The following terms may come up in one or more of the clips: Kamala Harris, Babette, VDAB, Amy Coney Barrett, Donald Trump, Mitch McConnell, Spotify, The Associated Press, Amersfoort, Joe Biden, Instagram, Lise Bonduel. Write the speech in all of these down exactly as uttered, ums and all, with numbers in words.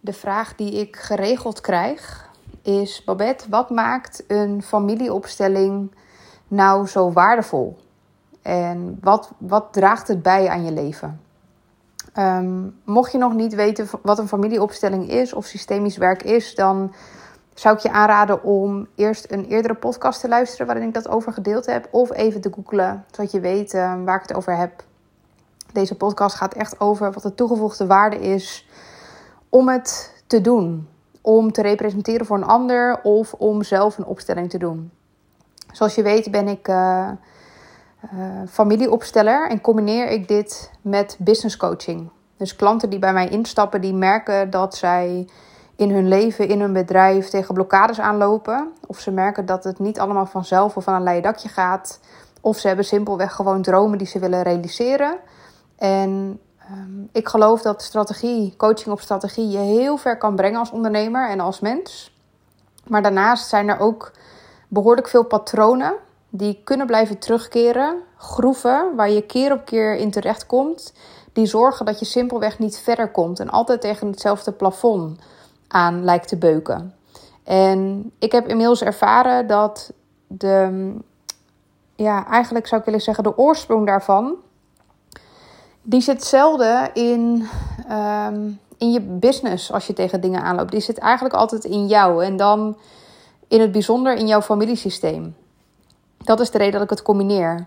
De vraag die ik geregeld krijg is: Babette, wat maakt een familieopstelling nou zo waardevol? En wat, wat draagt het bij aan je leven? Um, mocht je nog niet weten wat een familieopstelling is of systemisch werk is, dan zou ik je aanraden om eerst een eerdere podcast te luisteren waarin ik dat over gedeeld heb. Of even te googlen, zodat je weet uh, waar ik het over heb. Deze podcast gaat echt over wat de toegevoegde waarde is om het te doen. Om te representeren voor een ander of om zelf een opstelling te doen. Zoals je weet ben ik uh, uh, familieopsteller en combineer ik dit met business coaching. Dus klanten die bij mij instappen, die merken dat zij in hun leven, in hun bedrijf tegen blokkades aanlopen. Of ze merken dat het niet allemaal vanzelf of van een leien dakje gaat. Of ze hebben simpelweg gewoon dromen die ze willen realiseren. En um, ik geloof dat strategie, coaching op strategie je heel ver kan brengen als ondernemer en als mens. Maar daarnaast zijn er ook behoorlijk veel patronen die kunnen blijven terugkeren. Groeven waar je keer op keer in terechtkomt. Die zorgen dat je simpelweg niet verder komt en altijd tegen hetzelfde plafond aan lijkt te beuken. En ik heb inmiddels ervaren dat de, ja, eigenlijk zou ik willen zeggen, de oorsprong daarvan, die zit zelden in, um, in je business als je tegen dingen aanloopt. Die zit eigenlijk altijd in jou en dan in het bijzonder in jouw familiesysteem. Dat is de reden dat ik het combineer.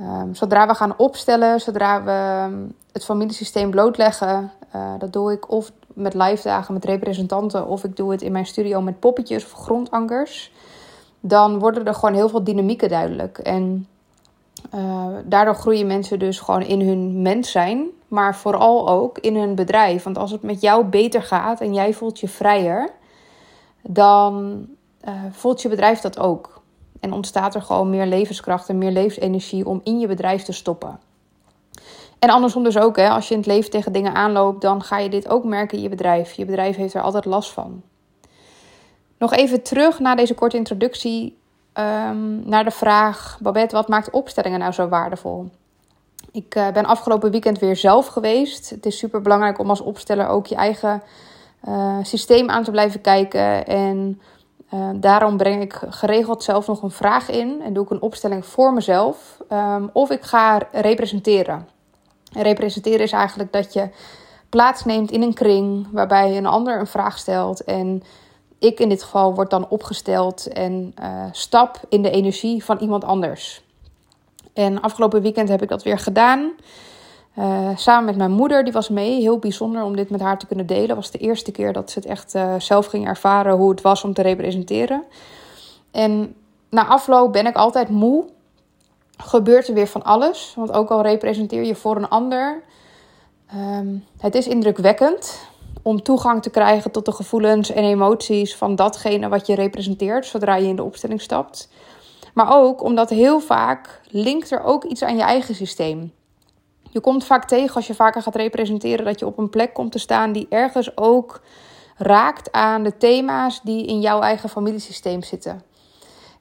Um, zodra we gaan opstellen, zodra we het familiesysteem blootleggen, uh, dat doe ik of met live dagen met representanten, of ik doe het in mijn studio met poppetjes of grondankers, dan worden er gewoon heel veel dynamieken duidelijk. En uh, daardoor groeien mensen dus gewoon in hun mens zijn, maar vooral ook in hun bedrijf. Want als het met jou beter gaat en jij voelt je vrijer, dan uh, voelt je bedrijf dat ook. En ontstaat er gewoon meer levenskracht en meer levensenergie om in je bedrijf te stoppen. En andersom dus ook, hè, als je in het leven tegen dingen aanloopt, dan ga je dit ook merken in je bedrijf. Je bedrijf heeft er altijd last van. Nog even terug na deze korte introductie um, naar de vraag: Babette, wat maakt opstellingen nou zo waardevol? Ik uh, ben afgelopen weekend weer zelf geweest. Het is super belangrijk om als opsteller ook je eigen uh, systeem aan te blijven kijken. En uh, daarom breng ik geregeld zelf nog een vraag in en doe ik een opstelling voor mezelf. Um, of ik ga representeren. En representeren is eigenlijk dat je plaatsneemt in een kring waarbij een ander een vraag stelt. En ik in dit geval word dan opgesteld en uh, stap in de energie van iemand anders. En afgelopen weekend heb ik dat weer gedaan. Uh, samen met mijn moeder, die was mee. Heel bijzonder om dit met haar te kunnen delen. Het was de eerste keer dat ze het echt uh, zelf ging ervaren hoe het was om te representeren. En na afloop ben ik altijd moe. Gebeurt er weer van alles, want ook al representeer je voor een ander. Um, het is indrukwekkend om toegang te krijgen tot de gevoelens en emoties van datgene wat je representeert, zodra je in de opstelling stapt. Maar ook omdat heel vaak linkt er ook iets aan je eigen systeem. Je komt vaak tegen, als je vaker gaat representeren, dat je op een plek komt te staan die ergens ook raakt aan de thema's die in jouw eigen familiesysteem zitten.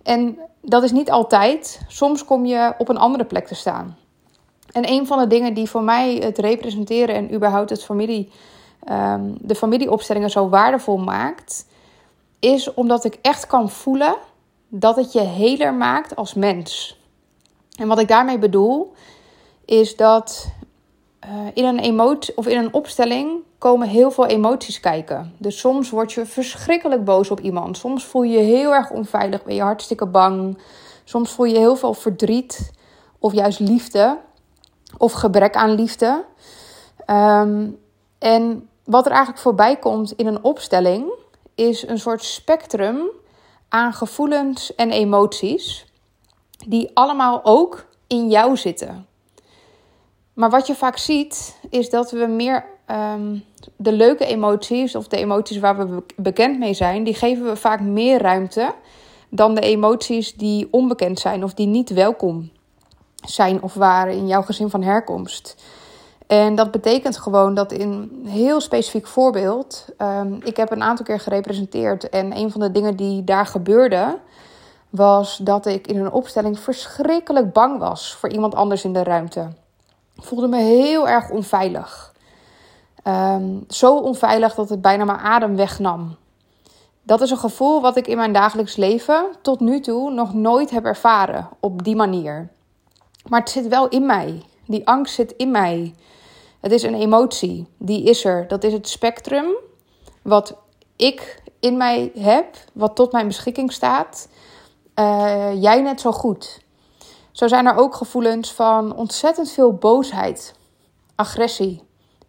En dat is niet altijd. Soms kom je op een andere plek te staan. En een van de dingen die voor mij het representeren en überhaupt het familie, um, de familieopstellingen zo waardevol maakt, is omdat ik echt kan voelen dat het je heler maakt als mens. En wat ik daarmee bedoel, is dat uh, in een emotie of in een opstelling komen heel veel emoties kijken. Dus soms word je verschrikkelijk boos op iemand. Soms voel je je heel erg onveilig, ben je hartstikke bang. Soms voel je heel veel verdriet of juist liefde of gebrek aan liefde. Um, en wat er eigenlijk voorbij komt in een opstelling is een soort spectrum aan gevoelens en emoties die allemaal ook in jou zitten. Maar wat je vaak ziet is dat we meer um, de leuke emoties of de emoties waar we bekend mee zijn, die geven we vaak meer ruimte dan de emoties die onbekend zijn of die niet welkom zijn of waren in jouw gezin van herkomst. En dat betekent gewoon dat in een heel specifiek voorbeeld, um, ik heb een aantal keer gerepresenteerd en een van de dingen die daar gebeurde was dat ik in een opstelling verschrikkelijk bang was voor iemand anders in de ruimte. Ik voelde me heel erg onveilig. Um, zo onveilig dat het bijna mijn adem wegnam. Dat is een gevoel wat ik in mijn dagelijks leven tot nu toe nog nooit heb ervaren op die manier. Maar het zit wel in mij. Die angst zit in mij. Het is een emotie. Die is er. Dat is het spectrum wat ik in mij heb, wat tot mijn beschikking staat. Uh, jij net zo goed. Zo zijn er ook gevoelens van ontzettend veel boosheid, agressie.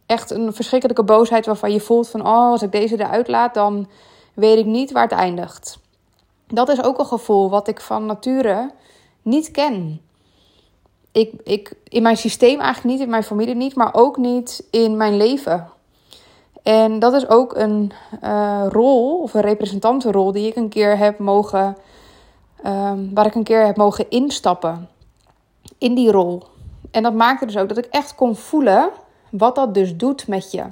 Echt een verschrikkelijke boosheid waarvan je voelt van, oh, als ik deze eruit laat, dan weet ik niet waar het eindigt. Dat is ook een gevoel wat ik van nature niet ken. Ik, ik, in mijn systeem eigenlijk niet, in mijn familie niet, maar ook niet in mijn leven. En dat is ook een uh, rol, of een representantenrol, die ik een keer heb mogen, um, waar ik een keer heb mogen instappen. In die rol. En dat maakte dus ook dat ik echt kon voelen wat dat dus doet met je.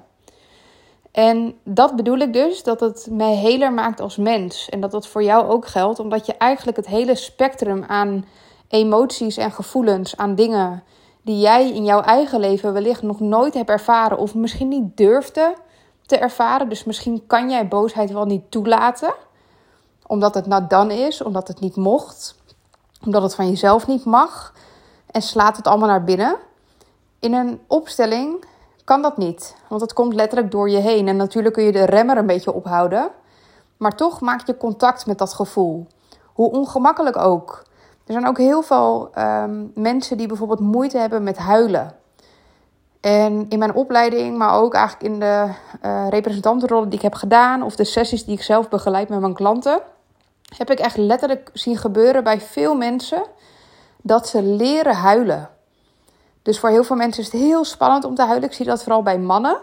En dat bedoel ik dus, dat het mij heler maakt als mens. En dat dat voor jou ook geldt, omdat je eigenlijk het hele spectrum aan emoties en gevoelens, aan dingen die jij in jouw eigen leven wellicht nog nooit hebt ervaren of misschien niet durfde te ervaren. Dus misschien kan jij boosheid wel niet toelaten, omdat het nou dan is, omdat het niet mocht, omdat het van jezelf niet mag en slaat het allemaal naar binnen. In een opstelling kan dat niet, want het komt letterlijk door je heen. En natuurlijk kun je de remmer een beetje ophouden, maar toch maak je contact met dat gevoel. Hoe ongemakkelijk ook. Er zijn ook heel veel um, mensen die bijvoorbeeld moeite hebben met huilen. En in mijn opleiding, maar ook eigenlijk in de uh, representantenrollen die ik heb gedaan, of de sessies die ik zelf begeleid met mijn klanten, heb ik echt letterlijk zien gebeuren bij veel mensen dat ze leren huilen. Dus voor heel veel mensen is het heel spannend om te huilen. Ik zie dat vooral bij mannen.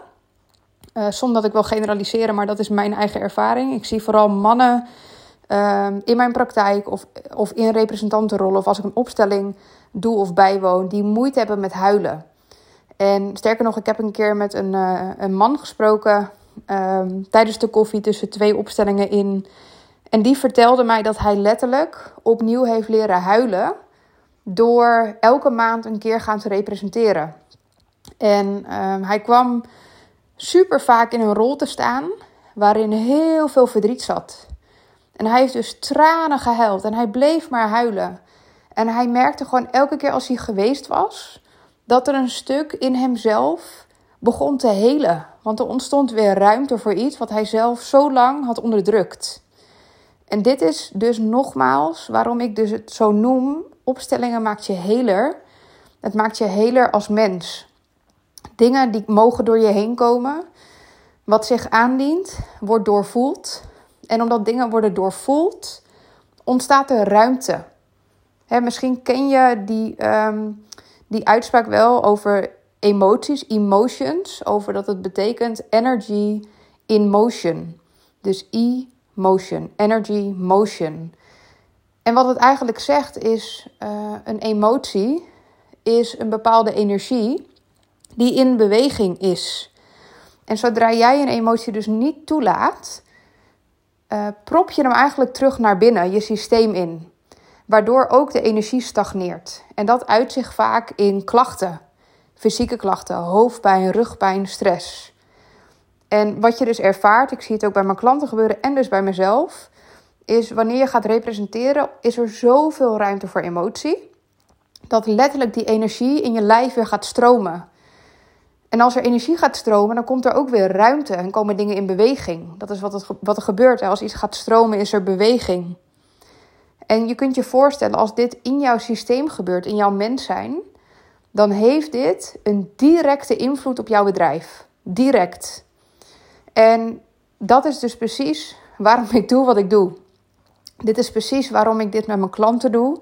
Uh, soms dat ik wil generaliseren, maar dat is mijn eigen ervaring. Ik zie vooral mannen uh, in mijn praktijk of, of in representantenrollen, of als ik een opstelling doe of bijwoon, die moeite hebben met huilen. En sterker nog, ik heb een keer met een, uh, een man gesproken uh, tijdens de koffie tussen twee opstellingen in. En die vertelde mij dat hij letterlijk opnieuw heeft leren huilen door elke maand een keer gaan te representeren. En um, hij kwam super vaak in een rol te staan waarin heel veel verdriet zat. En hij heeft dus tranen gehuild en hij bleef maar huilen. En hij merkte gewoon elke keer als hij geweest was dat er een stuk in hemzelf begon te helen. Want er ontstond weer ruimte voor iets wat hij zelf zo lang had onderdrukt. En dit is dus nogmaals waarom ik dus het zo noem. Opstellingen maakt je heler. Het maakt je heler als mens. Dingen die mogen door je heen komen. Wat zich aandient, wordt doorvoeld. En omdat dingen worden doorvoeld, ontstaat er ruimte. Hè, misschien ken je die, um, die uitspraak wel over emoties, emotions. Over dat het betekent energy in motion. Dus e-motion, energy motion. En wat het eigenlijk zegt is, uh, een emotie is een bepaalde energie die in beweging is. En zodra jij een emotie dus niet toelaat, uh, prop je hem eigenlijk terug naar binnen, je systeem in. Waardoor ook de energie stagneert. En dat uit zich vaak in klachten, fysieke klachten, hoofdpijn, rugpijn, stress. En wat je dus ervaart, ik zie het ook bij mijn klanten gebeuren en dus bij mezelf, is wanneer je gaat representeren, is er zoveel ruimte voor emotie, dat letterlijk die energie in je lijf weer gaat stromen. En als er energie gaat stromen, dan komt er ook weer ruimte en komen dingen in beweging. Dat is wat, het, wat er gebeurt. Als iets gaat stromen, is er beweging. En je kunt je voorstellen, als dit in jouw systeem gebeurt, in jouw mens zijn, dan heeft dit een directe invloed op jouw bedrijf. Direct. En dat is dus precies waarom ik doe wat ik doe. Dit is precies waarom ik dit met mijn klanten doe.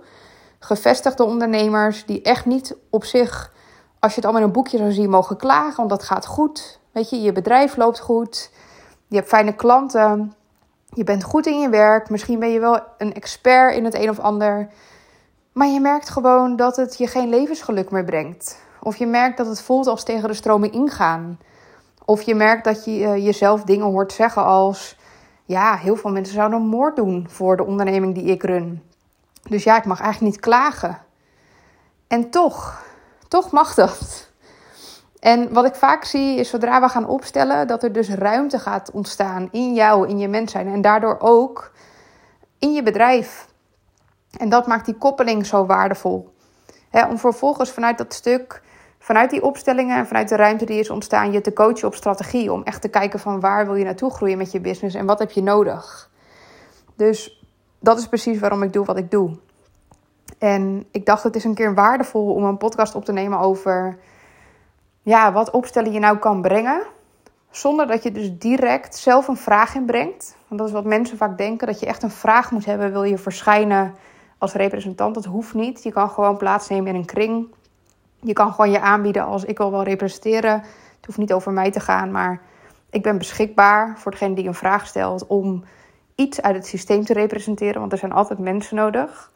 Gevestigde ondernemers die echt niet op zich, als je het allemaal in een boekje zou zien, mogen klagen. Want dat gaat goed. Weet je, je bedrijf loopt goed. Je hebt fijne klanten. Je bent goed in je werk. Misschien ben je wel een expert in het een of ander. Maar je merkt gewoon dat het je geen levensgeluk meer brengt. Of je merkt dat het voelt als tegen de stroming ingaan. Of je merkt dat je jezelf dingen hoort zeggen als, ja, heel veel mensen zouden een moord doen voor de onderneming die ik run. Dus ja, ik mag eigenlijk niet klagen. En toch, toch mag dat. En wat ik vaak zie is zodra we gaan opstellen, dat er dus ruimte gaat ontstaan in jou, in je mens zijn. En daardoor ook in je bedrijf. En dat maakt die koppeling zo waardevol. He, om vervolgens vanuit dat stuk, vanuit die opstellingen en vanuit de ruimte die is ontstaan, je te coachen op strategie. Om echt te kijken van waar wil je naartoe groeien met je business en wat heb je nodig. Dus dat is precies waarom ik doe wat ik doe. En ik dacht het is een keer waardevol om een podcast op te nemen over, ja, wat opstellen je nou kan brengen. Zonder dat je dus direct zelf een vraag inbrengt. Want dat is wat mensen vaak denken, dat je echt een vraag moet hebben. Wil je verschijnen als representant? Dat hoeft niet. Je kan gewoon plaatsnemen in een kring. Je kan gewoon je aanbieden als ik wil wel representeren. Het hoeft niet over mij te gaan, maar ik ben beschikbaar voor degene die een vraag stelt om iets uit het systeem te representeren. Want er zijn altijd mensen nodig.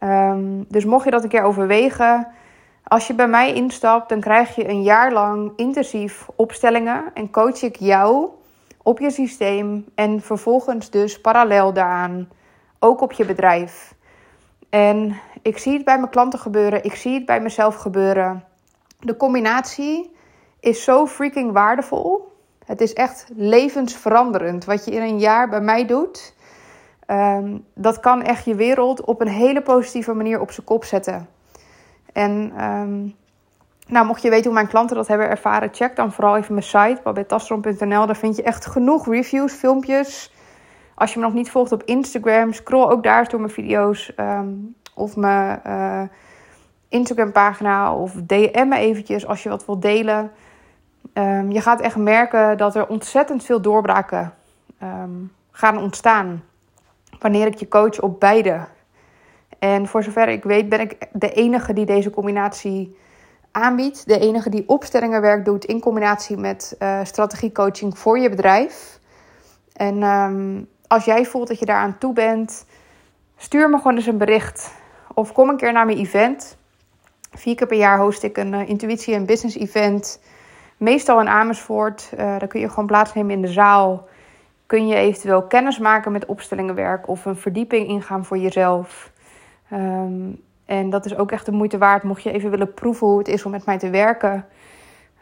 Um, dus mocht je dat een keer overwegen, als je bij mij instapt, dan krijg je een jaar lang intensief opstellingen en coach ik jou op je systeem en vervolgens dus parallel daaraan ook op je bedrijf. En ik zie het bij mijn klanten gebeuren, ik zie het bij mezelf gebeuren. De combinatie is zo freaking waardevol. Het is echt levensveranderend wat je in een jaar bij mij doet. Um, dat kan echt je wereld op een hele positieve manier op zijn kop zetten. En um, nou, mocht je weten hoe mijn klanten dat hebben ervaren, check dan vooral even mijn site, babette tastroom punt n l. Daar vind je echt genoeg reviews, filmpjes. Als je me nog niet volgt op Instagram, scroll ook daar eens door mijn video's um, of mijn uh, Instagram pagina of D M me eventjes als je wat wilt delen. Um, je gaat echt merken dat er ontzettend veel doorbraken um, gaan ontstaan wanneer ik je coach op beide. En voor zover ik weet ben ik de enige die deze combinatie aanbiedt. De enige die opstellingenwerk doet in combinatie met uh, strategiecoaching voor je bedrijf. En um, als jij voelt dat je daaraan toe bent, stuur me gewoon eens een bericht. Of kom een keer naar mijn event. Vier keer per jaar host ik een uh, intuïtie- en business event. Meestal in Amersfoort. Uh, daar kun je gewoon plaatsnemen in de zaal. Kun je eventueel kennis maken met opstellingenwerk of een verdieping ingaan voor jezelf. Um, en dat is ook echt de moeite waard. Mocht je even willen proeven hoe het is om met mij te werken,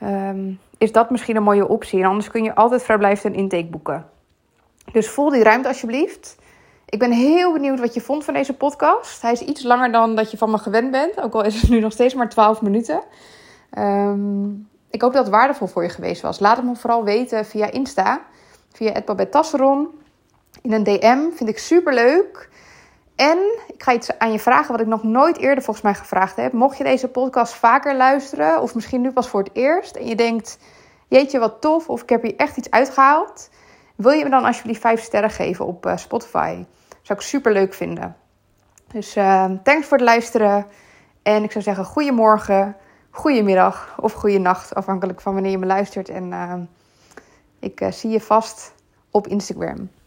Um, is dat misschien een mooie optie. En anders kun je altijd vrijblijvend een intake boeken. Dus voel die ruimte alsjeblieft. Ik ben heel benieuwd wat je vond van deze podcast. Hij is iets langer dan dat je van me gewend bent. Ook al is het nu nog steeds maar twaalf minuten. Um, ik hoop dat het waardevol voor je geweest was. Laat het me vooral weten via Insta. Via at babette tastroom. In een D M. Vind ik superleuk. En ik ga iets aan je vragen wat ik nog nooit eerder volgens mij gevraagd heb. Mocht je deze podcast vaker luisteren of misschien nu pas voor het eerst en je denkt, jeetje wat tof of ik heb hier echt iets uitgehaald, wil je me dan alsjeblieft vijf sterren geven op Spotify? Zou ik super leuk vinden. Dus uh, thanks voor het luisteren en ik zou zeggen goedemorgen, goedemiddag of goeienacht, afhankelijk van wanneer je me luistert. En uh, ik uh, zie je vast op Instagram.